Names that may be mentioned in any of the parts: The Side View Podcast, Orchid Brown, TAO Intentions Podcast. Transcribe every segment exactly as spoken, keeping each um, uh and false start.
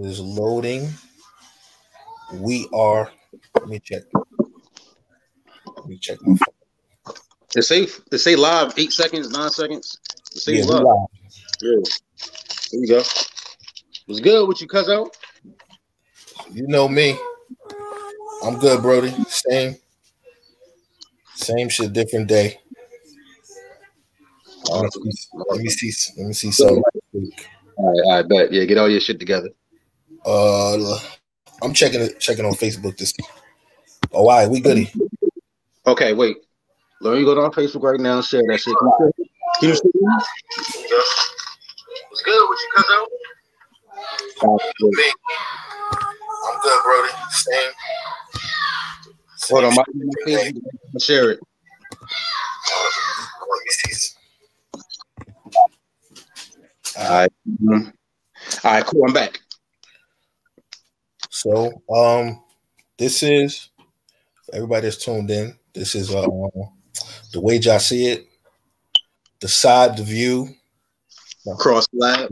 It is loading. We are. Let me check. Let me check my phone. It say it say live eight seconds, nine seconds. It say yeah, live. live. Yeah. There you go. What's good with you, cuzzo? You know me. I'm good, Brody. Same. Same shit, different day. Uh, let me, let me see. Let me see something. All right, I bet. Yeah, get all your shit together. Uh, I'm checking checking on Facebook this. Oh, all right, we goody. Okay, wait. Lauren, you go on Facebook right now and share that shit. Can you see that? What's good? What you cut out? I'm good, I'm good, Brody. Same. Same. Hold on, my, my Facebook. Share it. Let me see. All right. All right, cool. I'm back. So, um, this is everybody that's tuned in. This is uh, the way y'all see it. The side view. Cross collab.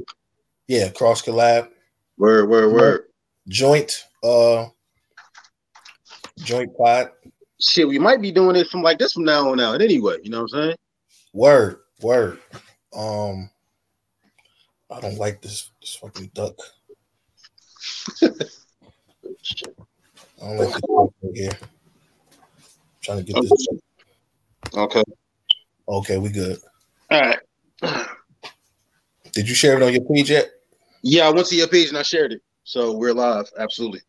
Yeah, cross collab. Word, word, word. Joint, uh, joint pod. Shit, we might be doing it from like this from now on out. Anyway, you know what I'm saying? Word, word. Um. I don't like this, this fucking duck. I don't like this duck right here. I'm trying to get okay. this. Okay. Okay, we good. All right. Did you share it on your page yet? Yeah, I went to your page and I shared it. So we're live. Absolutely.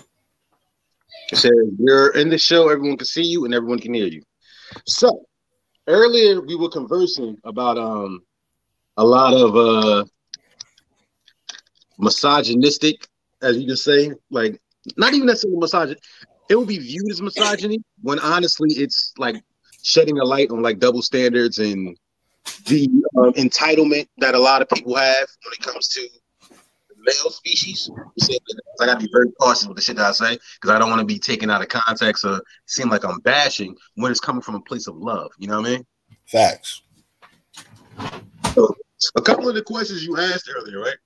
It says, you're in the show. Everyone can see you and everyone can hear you. So. Earlier, we were conversing about um a lot of uh misogynistic, as you can say, like not even necessarily misogyny. It would be viewed as misogyny when honestly it's like shedding a light on like double standards and the um, entitlement that a lot of people have when it comes to the male species. I gotta be very cautious with the shit that I say because I don't want to be taken out of context or seem like I'm bashing when it's coming from a place of love. You know what I mean? Facts. So, a couple of the questions you asked earlier, right?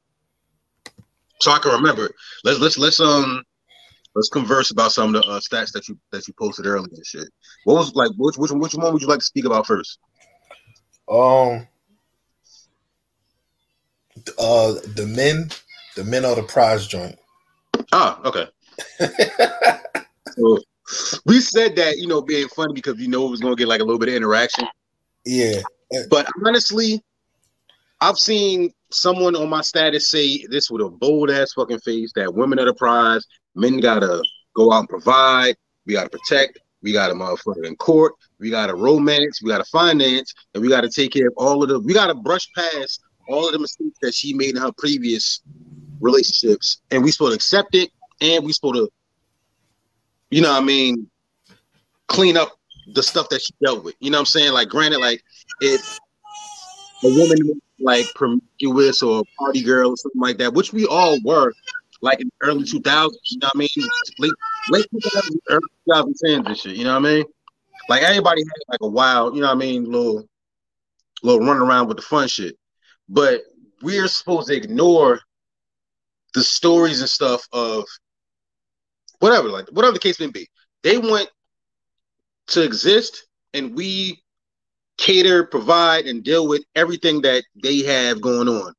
So I can remember. Let's let's let's um let's converse about some of the uh, stats that you that you posted earlier and shit. What was like which which which one would you like to speak about first? Um. Uh, the men, the men are the prize joint. Ah, okay. So we said that, you know, being funny because you know it was going to get like a little bit of interaction. Yeah. But honestly, I've seen someone on my status say this with a bold ass fucking face that women are the prize. Men got to go out and provide. We got to protect. We got to motherfucker in court. We got to romance. We got to finance. And we got to take care of all of the, we got to brush past all of the mistakes that she made in her previous relationships, and we supposed to accept it, and we supposed to, you know what I mean, clean up the stuff that she dealt with. You know what I'm saying? Like, granted, like if a woman like promiscuous or a party girl or something like that, which we all were, like in the early two thousands. You know what I mean? Late late two thousands, early twenty tens and shit. You know what I mean? Like everybody had like a wild, you know what I mean, little little run around with the fun shit, but we're supposed to ignore the stories and stuff of whatever, like whatever the case may be. They want to exist and we cater, provide, and deal with everything that they have going on.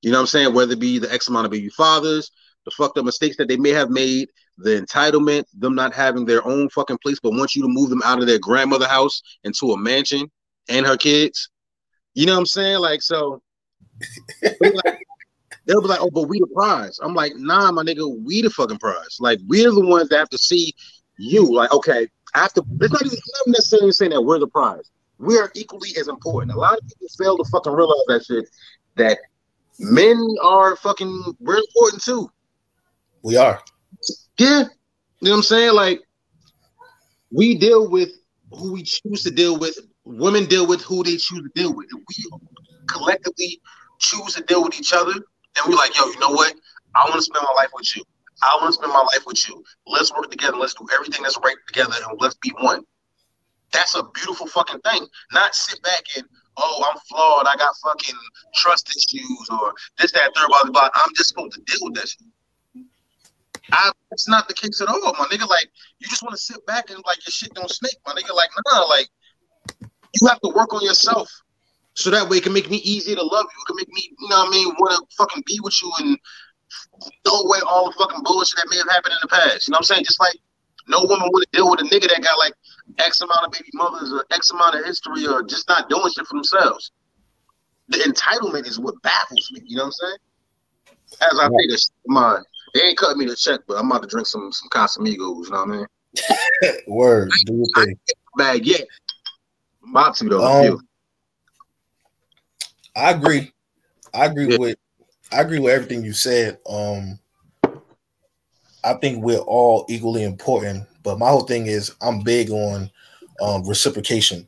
You know what I'm saying? Whether it be the X amount of baby fathers, the fucked up mistakes that they may have made, the entitlement, them not having their own fucking place, but want you to move them out of their grandmother house into a mansion and her kids. You know what I'm saying? Like, so they'll be like, oh, but we the prize. I'm like, nah, my nigga, we the fucking prize. Like, we're the ones that have to see you. Like, okay, I have to, it's not even I'm necessarily saying that we're the prize. We are equally as important. A lot of people fail to fucking realize that shit, that men are fucking, we're important too. We are. Yeah. You know what I'm saying? Like, we deal with who we choose to deal with. Women deal with who they choose to deal with. And we collectively choose to deal with each other. And we're like, yo, you know what? I want to spend my life with you. I want to spend my life with you. Let's work together. Let's do everything that's right together. And let's be one. That's a beautiful fucking thing. Not sit back and, oh, I'm flawed, I got fucking trust issues or this, that, third, blah, blah, blah. I'm just supposed to deal with that shit. I, it's not the case at all, my nigga. Like, you just want to sit back and like your shit don't snake, my nigga. Like, nah, like, you have to work on yourself. So that way it can make me easier to love you. It can make me, you know what I mean, want to fucking be with you and throw away all the fucking bullshit that may have happened in the past. You know what I'm saying? Just like no woman want to deal with a nigga that got like X amount of baby mothers or X amount of history or just not doing shit for themselves. The entitlement is what baffles me. You know what I'm saying? As I pay the shit of mine. They ain't cutting me the check, but I'm about to drink some some Casamigos. You know what I mean? Word. Do you think? Bag yet. I'm about to though. Um, you. I agree. I agree yeah. with I agree with everything you said. Um, I think we're all equally important, but my whole thing is I'm big on um, reciprocation.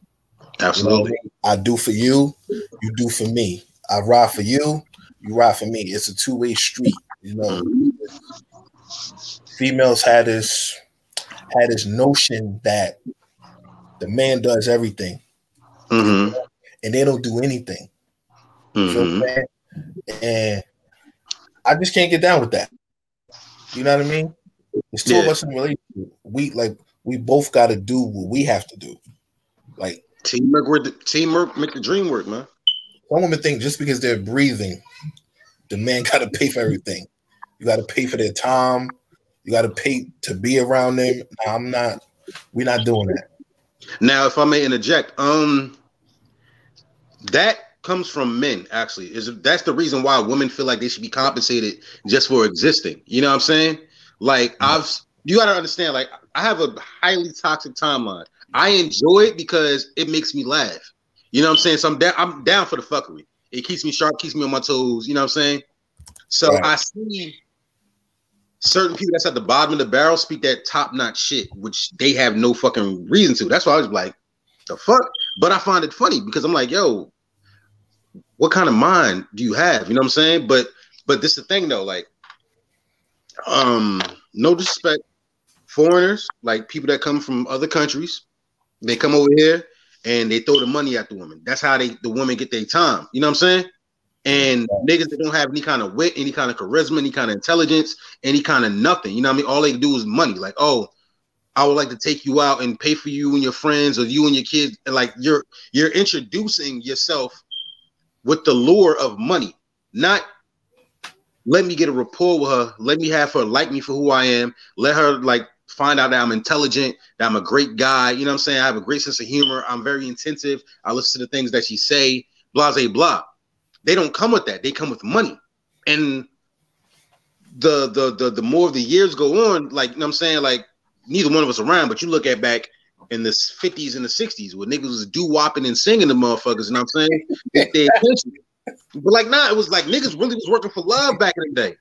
Absolutely. You know, I do for you, you do for me. I ride for you, you ride for me. It's a two-way street. You know, females had this had this notion that the man does everything, mm-hmm. and they don't do anything. Mm-hmm. So, and I just can't get down with that. You know what I mean? There's two yeah. of us in a relationship. We like we both got to do what we have to do. Like teamwork, we're the, teamwork make the dream work, man. Some women think just because they're breathing, the man got to pay for everything. You got to pay for their time. You got to pay to be around them. No, I'm not. We're not doing that. Now, if I may interject, um, that. comes from men, actually. Is that's the reason why women feel like they should be compensated just for existing. You know what I'm saying? Like, I've you gotta understand, like, I have a highly toxic timeline. I enjoy it because it makes me laugh. You know what I'm saying? So I'm down, I'm down for the fuckery. It keeps me sharp, keeps me on my toes, you know what I'm saying? So right. I see certain people that's at the bottom of the barrel speak that top-notch shit, which they have no fucking reason to. That's why I was like, the fuck? But I find it funny because I'm like, yo, what kind of mind do you have? You know what I'm saying? But but this is the thing though, like um, no disrespect, foreigners, like people that come from other countries, they come over here and they throw the money at the woman. That's how they the women get their time. You know what I'm saying? And niggas that don't have any kind of wit, any kind of charisma, any kind of intelligence, any kind of nothing. You know what I mean? All they do is money. Like, oh, I would like to take you out and pay for you and your friends or you and your kids. And like you're you're introducing yourself with the lure of money, not let me get a rapport with her, let me have her like me for who I am, let her like find out that I'm intelligent, that I'm a great guy, you know what I'm saying, I have a great sense of humor, I'm very intensive, I listen to the things that she say, blah, blah, blah. They don't come with that, they come with money. And the the the, the more the years go on, like, you know what I'm saying, like, neither one of us around, but you look at back in the fifties and the sixties where niggas was doo-wopping and singing to motherfuckers, you know what I'm saying? Get their attention. But like, nah, it was like niggas really was working for love back in the day.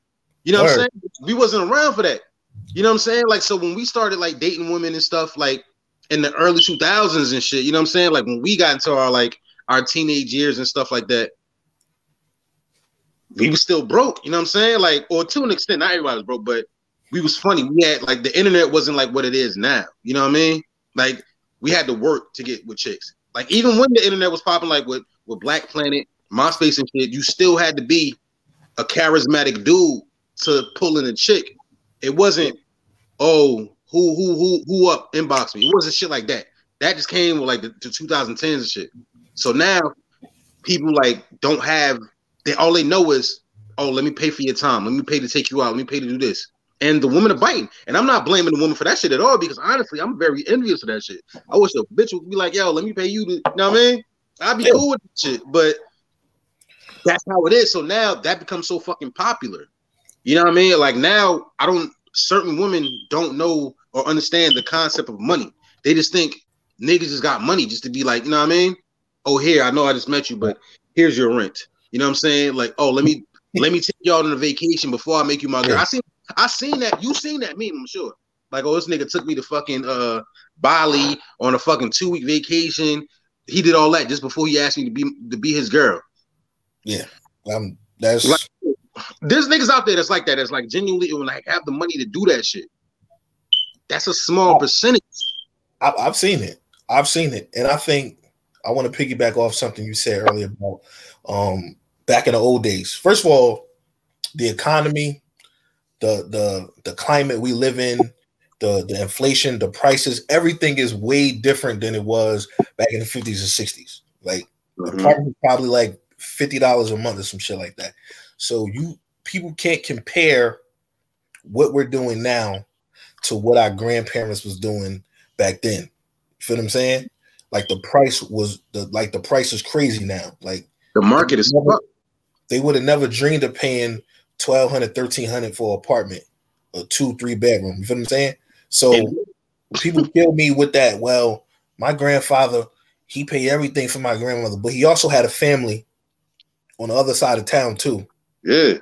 You know Word. What I'm saying? We wasn't around for that. You know what I'm saying? Like, so when we started like dating women and stuff, like in the early two thousands and shit, you know what I'm saying? Like when we got into our like our teenage years and stuff like that, we was still broke, you know what I'm saying? Like, or to an extent, not everybody was broke, but we was funny. We had like the internet wasn't like what it is now. You know what I mean? Like, we had to work to get with chicks. Like, even when the internet was popping, like, with, with Black Planet, MySpace and shit, you still had to be a charismatic dude to pull in a chick. It wasn't, oh, who who who who up inbox me. It wasn't shit like that. That just came with, like, the, the twenty tens and shit. So now, people, like, don't have, they all they know is, oh, let me pay for your time. Let me pay to take you out. Let me pay to do this. And the women are biting. And I'm not blaming the woman for that shit at all because, honestly, I'm very envious of that shit. I wish a bitch would be like, yo, let me pay you to, you know what I mean? I'd be cool with that shit. But that's how it is. So now that becomes so fucking popular. You know what I mean? Like now, I don't, certain women don't know or understand the concept of money. They just think niggas just got money just to be like, you know what I mean? Oh, here, I know I just met you, but here's your rent. You know what I'm saying? Like, oh, let me, let me take y'all on a vacation before I make you my girl. I seen I seen that. You seen that meme, I'm sure. Like, oh, this nigga took me to fucking uh, Bali on a fucking two-week vacation. He did all that just before he asked me to be to be his girl. Yeah. Um, that's... Like, there's niggas out there that's like that. That's like genuinely it would like have the money to do that shit. That's a small percentage. I, I've seen it. I've seen it. And I think I want to piggyback off something you said earlier about um, back in the old days. First of all, the economy, the the the climate we live in, the the inflation, the prices, everything is way different than it was back in the fifties and sixties. Like mm-hmm. the apartment was probably like fifty dollars a month or some shit like that. So you people can't compare what we're doing now to what our grandparents was doing back then. You feel what I'm saying? Like the price was the like the price is crazy now. Like the market is never, up. They would have never dreamed of paying twelve hundred dollars, thirteen hundred dollars for an apartment, a two, three bedroom. You feel what I'm saying? So yeah. people kill me with that. Well, my grandfather, he paid everything for my grandmother, but he also had a family on the other side of town too. Yeah.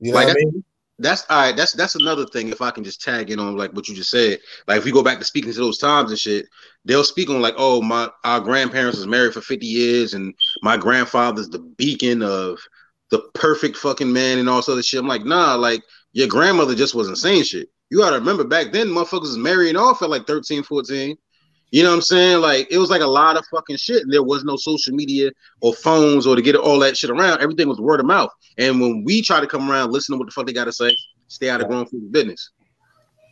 You know like what I mean? That's all right. That's that's another thing. If I can just tag in on like what you just said, like if we go back to speaking to those times and shit, they'll speak on like, oh, my our grandparents was married for fifty years, and my grandfather's the beacon of the perfect fucking man and all sort of shit. I'm like, nah, like your grandmother just wasn't saying shit. You gotta remember back then, motherfuckers was marrying off at like thirteen, fourteen. You know what I'm saying? Like it was like a lot of fucking shit, and there was no social media or phones or to get all that shit around. Everything was word of mouth. And when we try to come around, listen to what the fuck they gotta say, stay out of grown folks' business.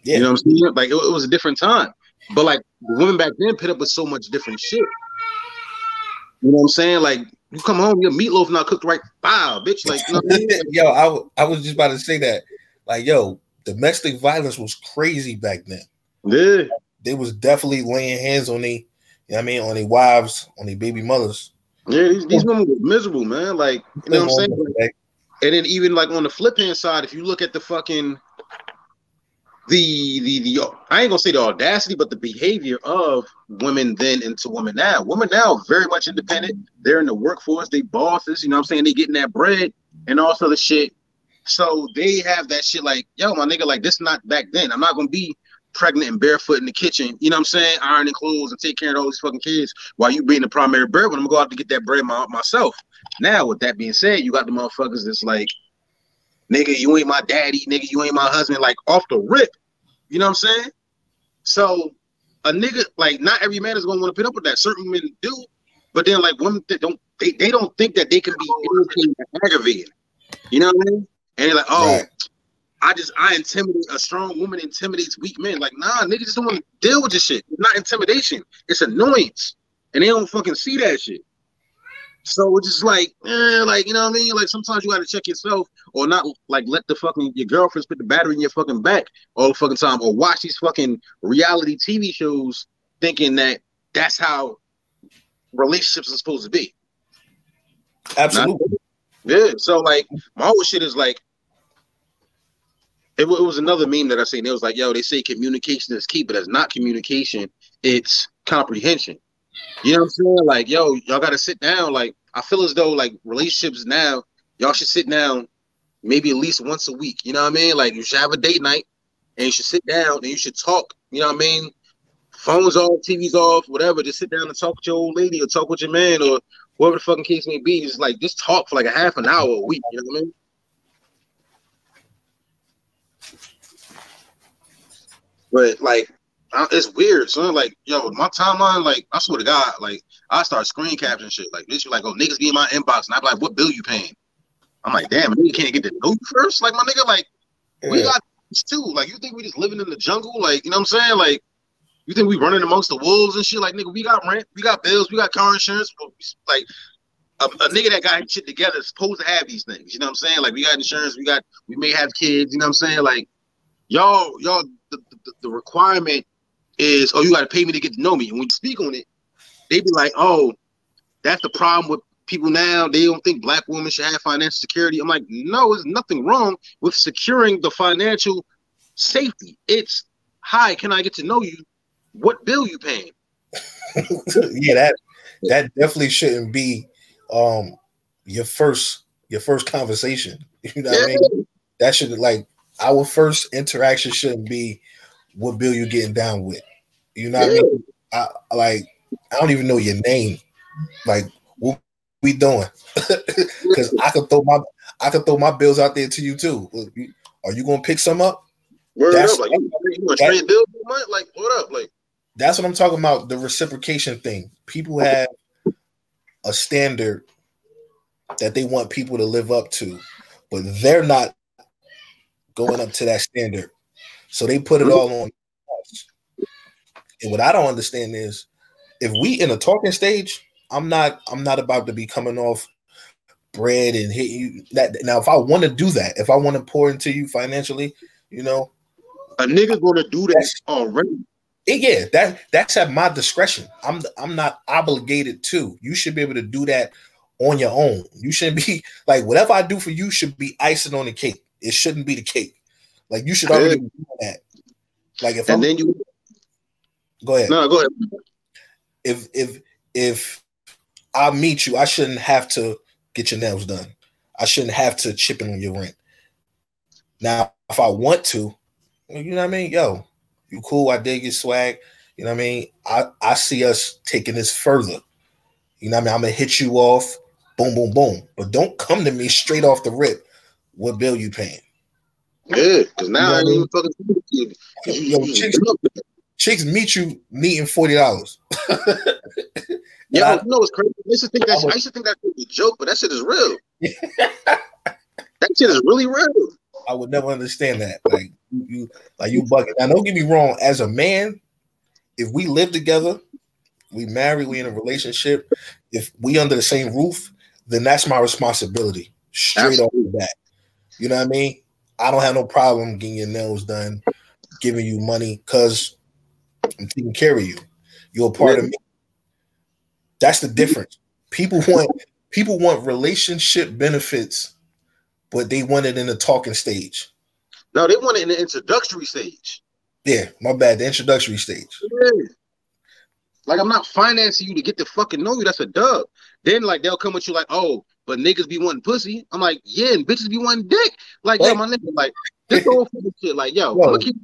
Yeah. You know what I'm saying? Like it, it was a different time. But like the women back then put up with so much different shit. You know what I'm saying? Like you come home, your meatloaf not cooked right. Wow, bitch. Like you know what I mean? Yo, I w- I was just about to say that. Like yo, domestic violence was crazy back then. Yeah. They was definitely laying hands on they, you know what I mean, on their wives, on their baby mothers. Yeah, these, these women were miserable, man. Like, you know what I'm saying? Like, and then even like on the flip hand side, if you look at the fucking the the the I ain't gonna say the audacity, but the behavior of women then into women now. Women now are very much independent. They're in the workforce, they bosses, you know what I'm saying? They getting that bread and all sort of shit. So they have that shit like, yo, my nigga, like this not back then. I'm not gonna be pregnant and barefoot in the kitchen, you know what I'm saying, ironing clothes and take care of all these fucking kids while you being the primary breadwinner. I'm gonna go out to get that bread my, myself. Now, with that being said, you got the motherfuckers that's like, nigga, you ain't my daddy, nigga, you ain't my husband, like off the rip. You know what I'm saying? So, a nigga, like, not every man is gonna want to put up with that. Certain men do, but then, like, women that don't, they, they don't think that they can be irritated and aggravated. You know what I mean? And they're like, oh. Right. I just, I intimidate, a strong woman intimidates weak men. Like, nah, niggas just don't want to deal with this shit. It's not intimidation. It's annoyance. And they don't fucking see that shit. So it's just like, eh, like, you know what I mean? Like, sometimes you got to check yourself or not, like, let the fucking, your girlfriends put the battery in your fucking back all the fucking time or watch these fucking reality T V shows thinking that that's how relationships are supposed to be. Absolutely. Not, yeah. So, like, my whole shit is like, It, it was another meme that I seen. It was like, yo, they say communication is key, but it's not communication. It's comprehension. You know what I'm saying? Like, yo, y'all got to sit down. Like, I feel as though, like, relationships now, y'all should sit down maybe at least once a week. You know what I mean? Like, you should have a date night, and you should sit down, and you should talk. You know what I mean? Phones off, T V's off, whatever. Just sit down and talk with your old lady or talk with your man or whoever the fucking case may be. Just, like, just talk for, like, a half an hour a week. You know what I mean? But like, I, it's weird, son. Like, yo, my timeline, like, I swear to God, like, I start screen capturing shit. Like, this, you're like, oh, niggas be in my inbox, and I'm like, what bill you paying? I'm like, damn, nigga can't get to know you first. Like, my nigga, like, we yeah. got this too. Like, you think we just living in the jungle? Like, you know what I'm saying? Like, you think we running amongst the wolves and shit? Like, nigga, we got rent, we got bills, we got car insurance. Like, a, a nigga that got shit together is supposed to have these things. You know what I'm saying? Like, we got insurance, we got, we may have kids. You know what I'm saying? Like, y'all, y'all. The, the, the requirement is, oh, you got to pay me to get to know me. And when you speak on it, they be like, oh, that's the problem with people now. They don't think black women should have financial security. I'm like, no, there's nothing wrong with securing the financial safety. It's, hi, can I get to know you? What bill you paying? Yeah, that that definitely shouldn't be um your first your first conversation. You know what yeah. I mean? That should like. Our first interaction shouldn't be what bill you're getting down with. You know what yeah. I mean? I, like, I don't even know your name. Like, what we doing? Because I could throw my I could throw my bills out there to you too. Are you gonna pick some up? Word that's, up. Like, you, you gonna trade bills? Like, what up? Like, that's what I'm talking about. The reciprocation thing. People have a standard that they want people to live up to, but they're not going up to that standard. So they put it all on us. And what I don't understand is, if we in a talking stage, I'm not I'm not about to be coming off bread and hit you. That, now, if I want to do that, if I want to pour into you financially, you know, a nigga gonna do that already. Yeah, that that's at my discretion. I'm I'm not obligated to. You should be able to do that on your own. You shouldn't be like, whatever I do for you should be icing on the cake. It shouldn't be the cake. Like, you should already be doing that. Like, if and I'm, then you go ahead. No, go ahead. If if if I meet you, I shouldn't have to get your nails done. I shouldn't have to chip in on your rent. Now, if I want to, you know what I mean? Yo, you cool. I dig your swag. You know what I mean? I, I see us taking this further. You know what I mean? I'm going to hit you off. Boom, boom, boom. But don't come to me straight off the rip. What bill you paying? Good. Because now, you know, I ain't even fucking you. Yo, yo, chicks, chicks meet you needing forty dollars. Yo, I, you know what's crazy? I used to think that, I used to think that was a joke, but that shit is real. That shit is really real. I would never understand that. Like you, like you bucket. Now, don't get me wrong. As a man, if we live together, we married, we in a relationship, if we under the same roof, then that's my responsibility. Straight off the bat. You know what I mean? I don't have no problem getting your nails done, giving you money, because I'm taking care of you. You're a part yeah. of me. That's the difference. People want people want relationship benefits, but they want it in the talking stage. No, they want it in the introductory stage. Yeah, my bad. The introductory stage. Yeah. Like, I'm not financing you to get to fucking know you. That's a dub. Then, like, they'll come with you like, oh, but niggas be wanting pussy. I'm like, yeah, and bitches be wanting dick. Like, what? Yo, my nigga, like, this whole fucking shit. Like, yo, yo, I'm keep,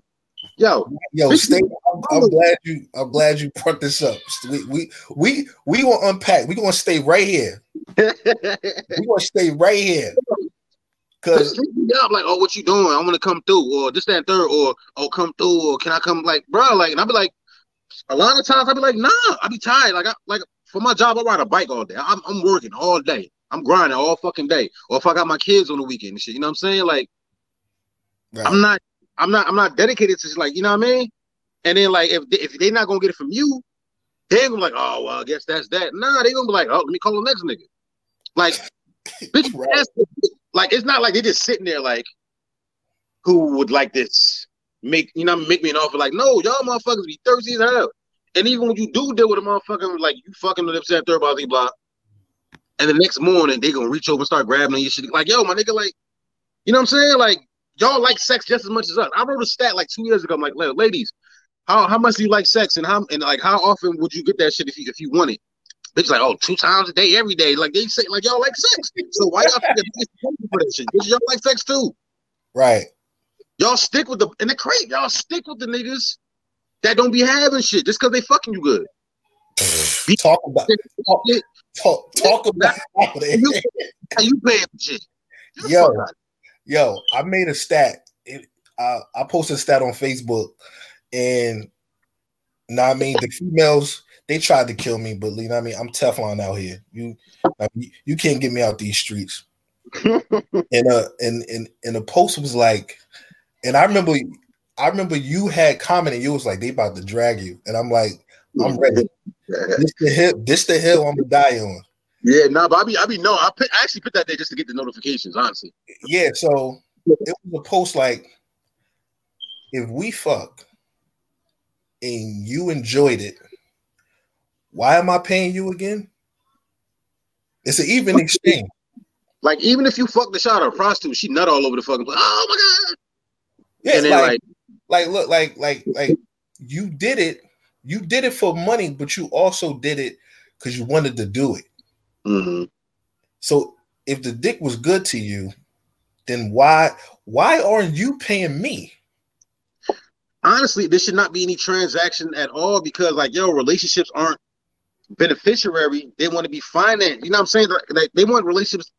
yo, yo stay, I'm, I'm glad you, I'm glad you brought this up. We, we, we, we gonna unpack. We gonna stay right here. We gonna stay right here. Cause I'm like, oh, what you doing? I want to come through, or this, that, and third, or oh, come through, or can I come? Like, bro, like, and I be like, a lot of times I be like, nah, I be tired. Like, I like for my job, I ride a bike all day. I'm I'm working all day. I'm grinding all fucking day. Or if I got my kids on the weekend and shit, you know what I'm saying? Like, right. I'm not, I'm not, I'm not dedicated to, like, you know what I mean? And then, like, if they, if they're not gonna get it from you, they're gonna be like, oh, well, I guess that's that. Nah, they gonna be like, oh, let me call the next nigga. Like, bitch, right. Like, it's not like they're just sitting there like, who would like this? Make, you know, make me an offer. Like, no, y'all motherfuckers be thirsty as hell. And even when you do deal with a motherfucker, like, you fucking with upset third body block. And the next morning, they gonna reach over and start grabbing on your shit. Like, yo, my nigga, like, you know what I'm saying? Like, y'all like sex just as much as us. I wrote a stat like two years ago. I'm like, ladies, how, how much do you like sex? And how and like how often would you get that shit if you if you want it? Bitch, like, oh, two times a day, every day. Like, they say, like, y'all like sex. So why y'all think for that shit? Bitch, y'all like sex too. Right. Y'all stick with the and the crate, y'all stick with the niggas that don't be having shit just because they fucking you good. Talk about it. Talk, talk, talk about it. How you paying for shit? Yo, yo, I made a stat. It, I, I posted a stat on Facebook, and now I mean the females, they tried to kill me, but you know what I mean, I'm Teflon out here. You, I mean, you can't get me out these streets. and uh, and and and the post was like, and I remember, I remember you had commented, you was like, they about to drag you, and I'm like, I'm ready. This the hill, this the hill I'm gonna die on. Yeah, no, nah, but I be, I be no, I, put, I actually put that there just to get the notifications, honestly. Yeah, so it was a post like, if we fuck and you enjoyed it, why am I paying you again? It's an even exchange. Like, even if you fuck the shot or a prostitute, she nut all over the fucking place. Oh my god. Yeah, and then, like, like, like, look, like, like, like, you did it, you did it for money, but you also did it because you wanted to do it. Mm-hmm. So, if the dick was good to you, then why, why aren't you paying me? Honestly, there should not be any transaction at all because, like, yo, relationships aren't beneficiary; they want to be financed. You know what I'm saying? Like, they want relationships,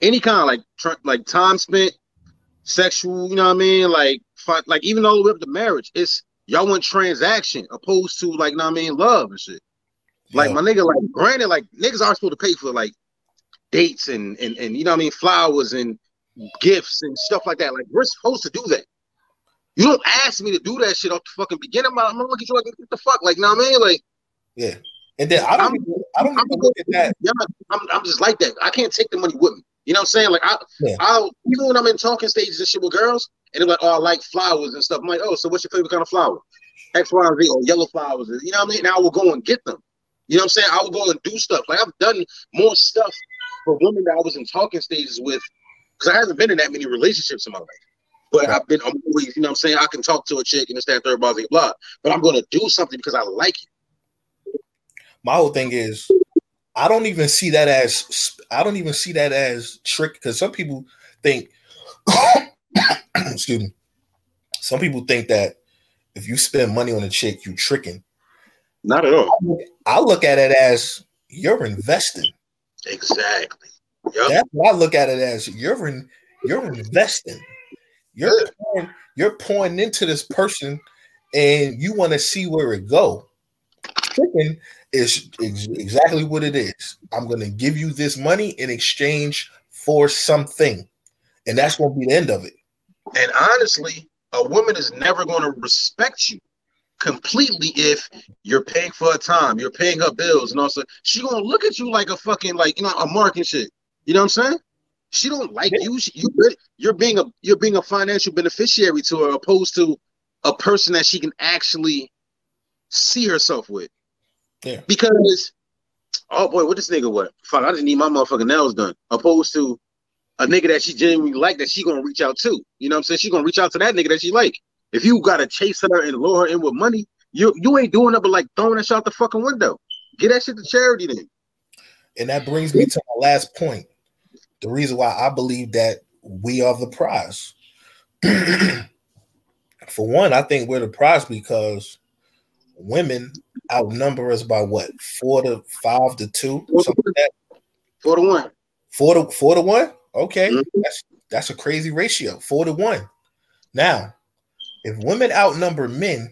any kind, like, tr- like time spent. Sexual, you know what I mean? Like, fi- like even all the way up to marriage, it's y'all want transaction opposed to, like, you know what I mean, love and shit. Like yeah. my nigga, like granted, like niggas aren't supposed to pay for like dates and and and you know what I mean, flowers and gifts and stuff like that. Like we're supposed to do that. You don't ask me to do that shit off the fucking beginning. I'm gonna look at you like what the fuck, like you know what I mean, like yeah. And then I don't, I'm, even, I don't I'm, even look at that. Yeah, I'm, I'm just like that. I can't take the money with me. You know what I'm saying? Like I, yeah. I'll even when I'm in talking stages and shit with girls, and they're like, "Oh, I like flowers and stuff." I'm like, "Oh, so what's your favorite kind of flower? X, Y, and Z, or yellow flowers?" You know what I mean? And I will go and get them. You know what I'm saying? I will go and do stuff. Like I've done more stuff for women that I was in talking stages with, because I haven't been in that many relationships in my life. But yeah. I've been, I'm always, you know what I'm saying? I can talk to a chick and it's that third body, blah. But I'm gonna do something because I like it. My whole thing is, I don't even see that as I don't even see that as trick, because some people think, excuse me, some people think that if you spend money on a chick, you tricking. Not at all. I look, I look at it as you're investing. Exactly. Yep. That's what I look at it as. You're in, you're investing. You're yeah. pouring, you're pouring into this person, and you want to see where it go. Tricking is exactly what it is. I'm going to give you this money in exchange for something, and that's going to be the end of it. And honestly, a woman is never going to respect you completely if you're paying for her time, you're paying her bills, and also she's going to look at you like a fucking, like, you know, a mark and shit. You know what I'm saying? She don't like yeah. you. She, you. You're being a you're being a financial beneficiary to her, opposed to a person that she can actually see herself with. Yeah. Because, oh boy, what this nigga what? Fuck, I just need my motherfucking nails done. Opposed to a nigga that she genuinely like, that she gonna reach out to. You know what I'm saying? She gonna reach out to that nigga that she like. If you gotta chase her and lure her in with money, you you ain't doing nothing but like throwing that shit out the fucking window. Get that shit to charity then. And that brings me to my last point. The reason why I believe that we are the prize. For one, I think we're the prize because women outnumber us by what, four to five to two, something like that. Four to one. Four to four to one. Okay, mm-hmm. that's that's a crazy ratio. Four to one. Now, if women outnumber men,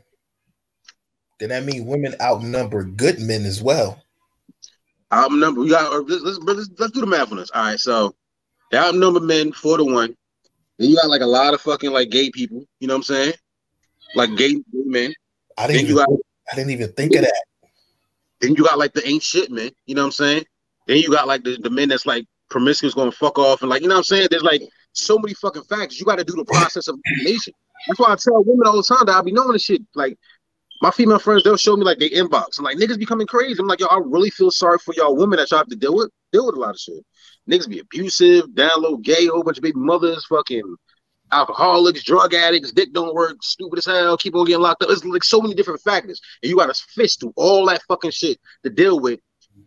then that means women outnumber good men as well. Outnumber. We got, let's, let's let's let's do the math on this. All right, so they outnumber men four to one. Then you got like a lot of fucking like gay people. You know what I'm saying? Like gay men. I didn't. Then you even- got. I didn't even think of that. Then you got like the ain't shit men, you know what I'm saying? Then you got like the, the men that's like promiscuous, going to fuck off and like, you know what I'm saying? There's like so many fucking factors. You got to do the process of elimination. That's why I tell women all the time that I be knowing this shit. Like my female friends, they'll show me like their inbox. I'm like, niggas becoming crazy. I'm like, yo, I really feel sorry for y'all women that y'all have to deal with. Deal with a lot of shit. Niggas be abusive, down low, gay, whole bunch of baby mothers, fucking alcoholics, drug addicts, dick don't work, stupid as hell, keep on getting locked up. It's like so many different factors, and you gotta fish through all that fucking shit to deal with.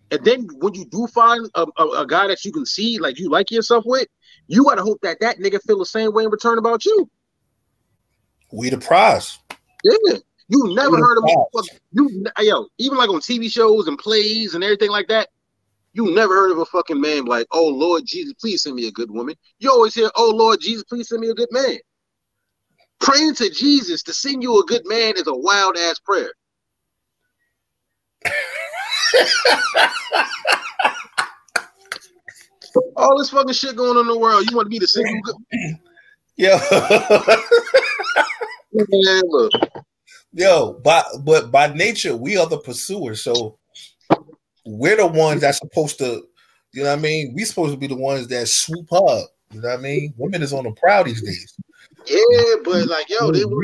And then when you do find a, a, a guy that you can see, like you like yourself with, you gotta hope that that nigga feel the same way in return about you. We the prize. Yeah, you never heard of a, you yo even like on T V shows and plays and everything like that. You never heard of a fucking man like, oh, Lord Jesus, please send me a good woman. You always hear, oh, Lord Jesus, please send me a good man. Praying to Jesus to send you a good man is a wild-ass prayer. All this fucking shit going on in the world, you want to be the single good man? Yo. Man, look. Yo, by, but by nature, we are the pursuers, so... We're the ones that's supposed to, you know what I mean? We're supposed to be the ones that swoop up, you know what I mean? Women is on the prowl these days. Yeah, but like, yo, they were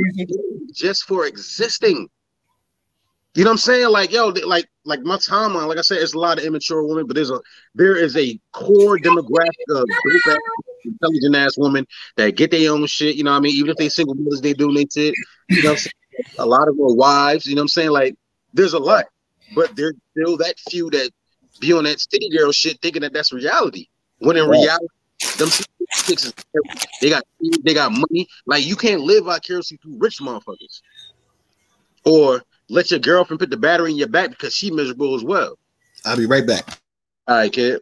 just for existing. You know what I'm saying? Like, yo, they, like, like my timeline, like I said, it's a lot of immature women, but there's a there is a core demographic of intelligent ass women that get their own shit. You know what I mean? Even if they single mothers, they do they shit. You know what I'm saying? A lot of them are wives. You know what I'm saying? Like, there's a lot. But there's still that few that be on that city girl shit thinking that that's reality. When in yeah. reality, them sixes, they got they got money. Like, you can't live vicariously through rich motherfuckers. Or let your girlfriend put the battery in your back because she miserable as well. I'll be right back. All right, kid.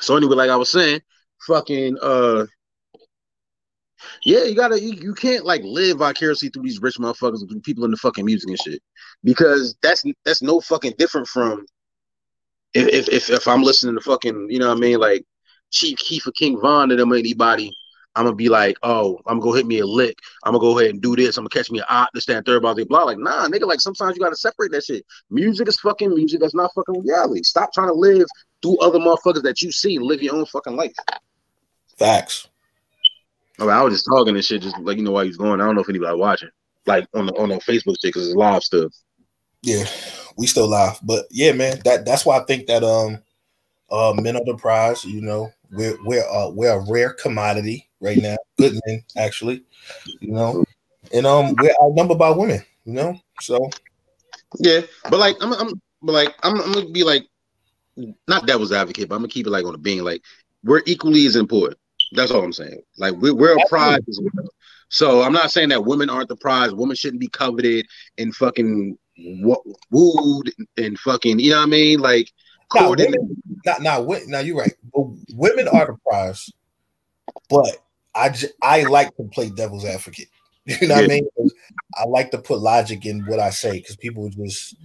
So anyway, like I was saying, fucking, uh, yeah, you gotta, you, you can't like live vicariously through these rich motherfuckers and through people in the fucking music and shit, because that's that's no fucking different from if if if I'm listening to fucking, you know what I mean, like Chief Keef or King Von and them, anybody, I'm gonna be like, oh, I'm gonna go hit me a lick, I'm gonna go ahead and do this, I'm gonna catch me an op, this, that, third, blah, blah, blah. Like, nah, nigga, like sometimes you gotta separate that shit. Music is fucking music, that's not fucking reality. Stop trying to live through other motherfuckers that you see and live your own fucking life. Facts. I, mean, I was just talking and shit, just like, you know, while he was going. I don't know if anybody watching, like on the on the Facebook shit, because it's live stuff. Yeah, we still live, but yeah, man, that that's why I think that um, uh, men are the prize. You know, we're we're uh, we're a rare commodity right now. Good men, actually, you know, and um, we're outnumbered by women, you know. So yeah, but like I'm, I'm but like I'm, I'm gonna be like, not devil's advocate, but I'm gonna keep it like on the being like we're equally as important. That's all I'm saying. Like we're, we're a prize as well. So I'm not saying that women aren't the prize. Women shouldn't be coveted and fucking wooed and fucking, you know what I mean? Like, nah, women, not nah, nah, nah, you're right. But women are the prize. But I, j- I like to play devil's advocate. You know what yeah. I mean? I like to put logic in what I say because people just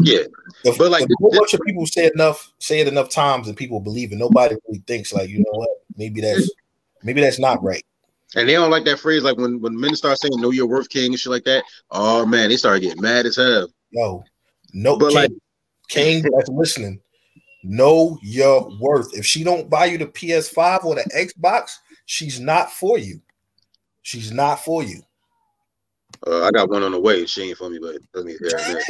yeah. If, but like, if a bunch of people say enough, say it enough times, and people believe it. Nobody really thinks like, you know what? Maybe that's maybe that's not right. And they don't like that phrase. Like when, when men start saying "Know your worth, king" and shit like that. Oh man, they start getting mad as hell. No, no, but king, like king that's listening. Know your worth. If she don't buy you the P S five or the Xbox, she's not for you. She's not for you. Uh, I got one on the way. She ain't for me, but let me hear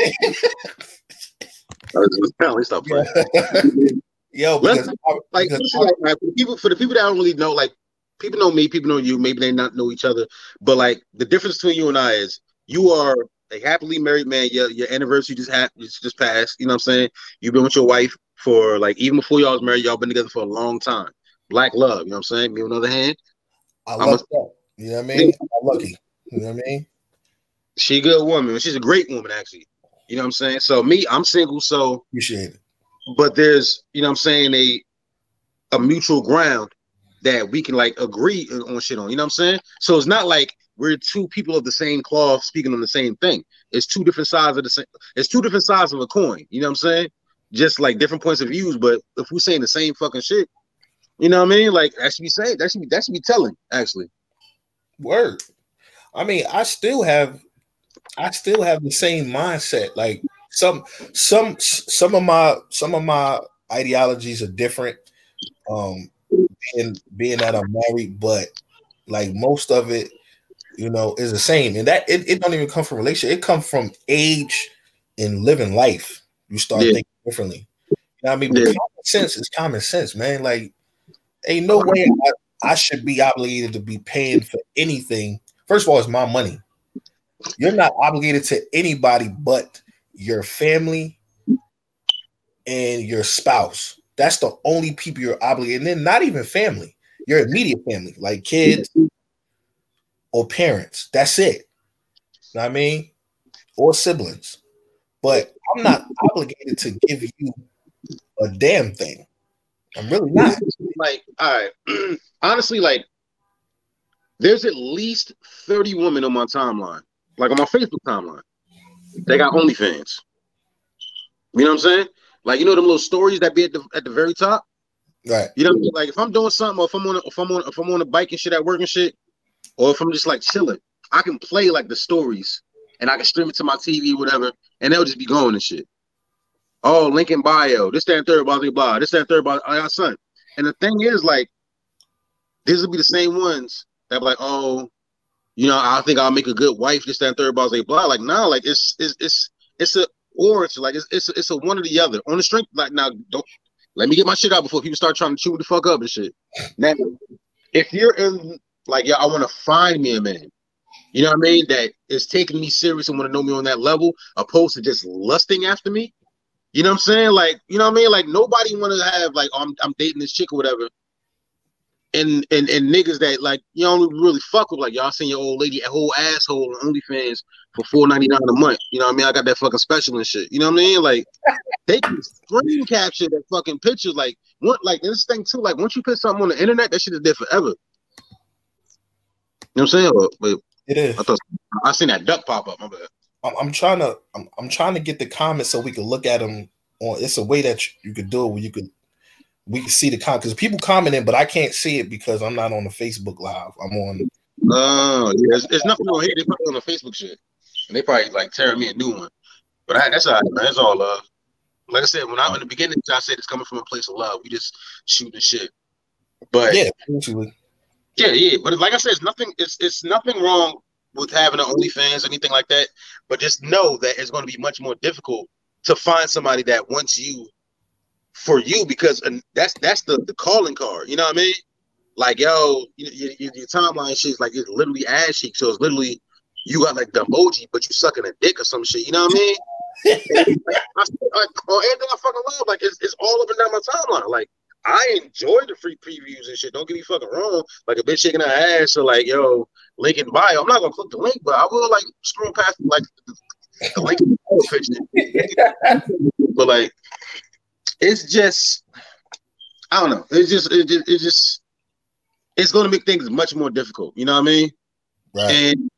it. Stop playing. Yo, because, I, like, because I, like for, the people, for the people that don't really know, like people know me, people know you. Maybe they not know each other, but like the difference between you and I is you are a happily married man. Your, your anniversary just happened, just passed. You know what I'm saying? You've been with your wife for like even before y'all was married. Y'all been together for a long time. Black love. You know what I'm saying? Me on the other hand, I love that. You know what I mean? I'm lucky. You know what I mean? She a good woman. She's a great woman, actually. You know what I'm saying? So me, I'm single, so appreciate it. But there's, you know what I'm saying, a a mutual ground that we can like agree on shit on. You know what I'm saying? So it's not like we're two people of the same cloth speaking on the same thing. It's two different sides of the same, it's two different sides of a coin. You know what I'm saying? Just like different points of views, but if we're saying the same fucking shit, you know what I mean? Like that should be saying, that should be that should be telling, actually. Word. I mean, I still have I still have the same mindset. Like some, some, some of my, some of my ideologies are different. Um, being, being that I'm married, but like most of it, you know, is the same. And that it, it don't even come from relationship. It comes from age and living life. You start yeah. thinking differently. You know what I mean? Yeah. Common sense is common sense, man. Like, ain't no way I, I should be obligated to be paying for anything. First of all, it's my money. You're not obligated to anybody but your family and your spouse. That's the only people you're obligated. And then not even family, your immediate family, like kids or parents. That's it. You know what I mean? Or siblings. But I'm not obligated to give you a damn thing. I'm really not. Like, all right. Honestly, like, there's at least thirty women on my timeline. Like on my Facebook timeline, they got OnlyFans. You know what I'm saying? Like, you know them little stories that be at the at the very top, right? You know what I mean? Like if I'm doing something, or if I'm on, a, if I'm on, if I'm on a bike and shit at work and shit, or if I'm just like chilling, I can play like the stories, and I can stream it to my T V, whatever, and they'll just be going and shit. Oh, link in bio, this, that, and third, blah, blah, blah, this, that, and third, blah, blah, son. And the thing is, like, these will be the same ones that be like, oh, you know, I think I'll make a good wife. This, that, and third, blah, blah, blah. Like, nah, like it's it's it's it's a or it's like it's it's a, it's a one or the other on the strength. Like, now, nah, don't let me get my shit out before people start trying to chew the fuck up and shit. Now, if you're in like, yeah, I want to find me a man, you know what I mean, that is taking me serious and want to know me on that level, opposed to just lusting after me. You know what I'm saying? Like, you know what I mean? Like, nobody want to have like, oh, I'm I'm dating this chick or whatever. And, and and niggas that like you don't really fuck with, like y'all seen your old lady a whole asshole on OnlyFans for four ninety-nine a month. You know what I mean? I got that fucking special and shit. You know what I mean? Like they can screen capture that fucking picture. Like what? Like this thing too. Like once you put something on the internet, that shit is there forever. You know what I'm saying? Or, wait, it is. I thought I seen that duck pop up. My bad. I'm, I'm trying to. I'm, I'm trying to get the comments so we can look at them. On it's a way that you, you could do it where you could we can see the comment because people commenting, but I can't see it because I'm not on the Facebook Live. I'm on. No, yeah, it's, it's nothing on here. They probably on the Facebook shit, and they probably like tearing me a new one. But I, that's all right, man. It's all love. Like I said, when I'm in the beginning, I said it's coming from a place of love. We just shooting shit. But yeah, absolutely. Yeah, yeah. But like I said, it's nothing. It's it's nothing wrong with having an OnlyFans or anything like that. But just know that it's going to be much more difficult to find somebody that wants you for you because that's that's the, the calling card. You know what I mean? Like, yo, your, your, your timeline shit is like it's literally ass cheek. So it's literally you got like the emoji, but you sucking a dick or some shit. You know what I mean? like, I, like, oh, everything I fucking love, like it's, it's all up and down my timeline. Like I enjoy the free previews and shit. Don't get me fucking wrong. Like a bitch shaking her ass or like, yo, link in bio. I'm not gonna click the link, but I will like scroll past like the link in bio picture. But like, it's just, I don't know. It's just, it just, it's just, it's gonna make things much more difficult. You know what I mean? Right. And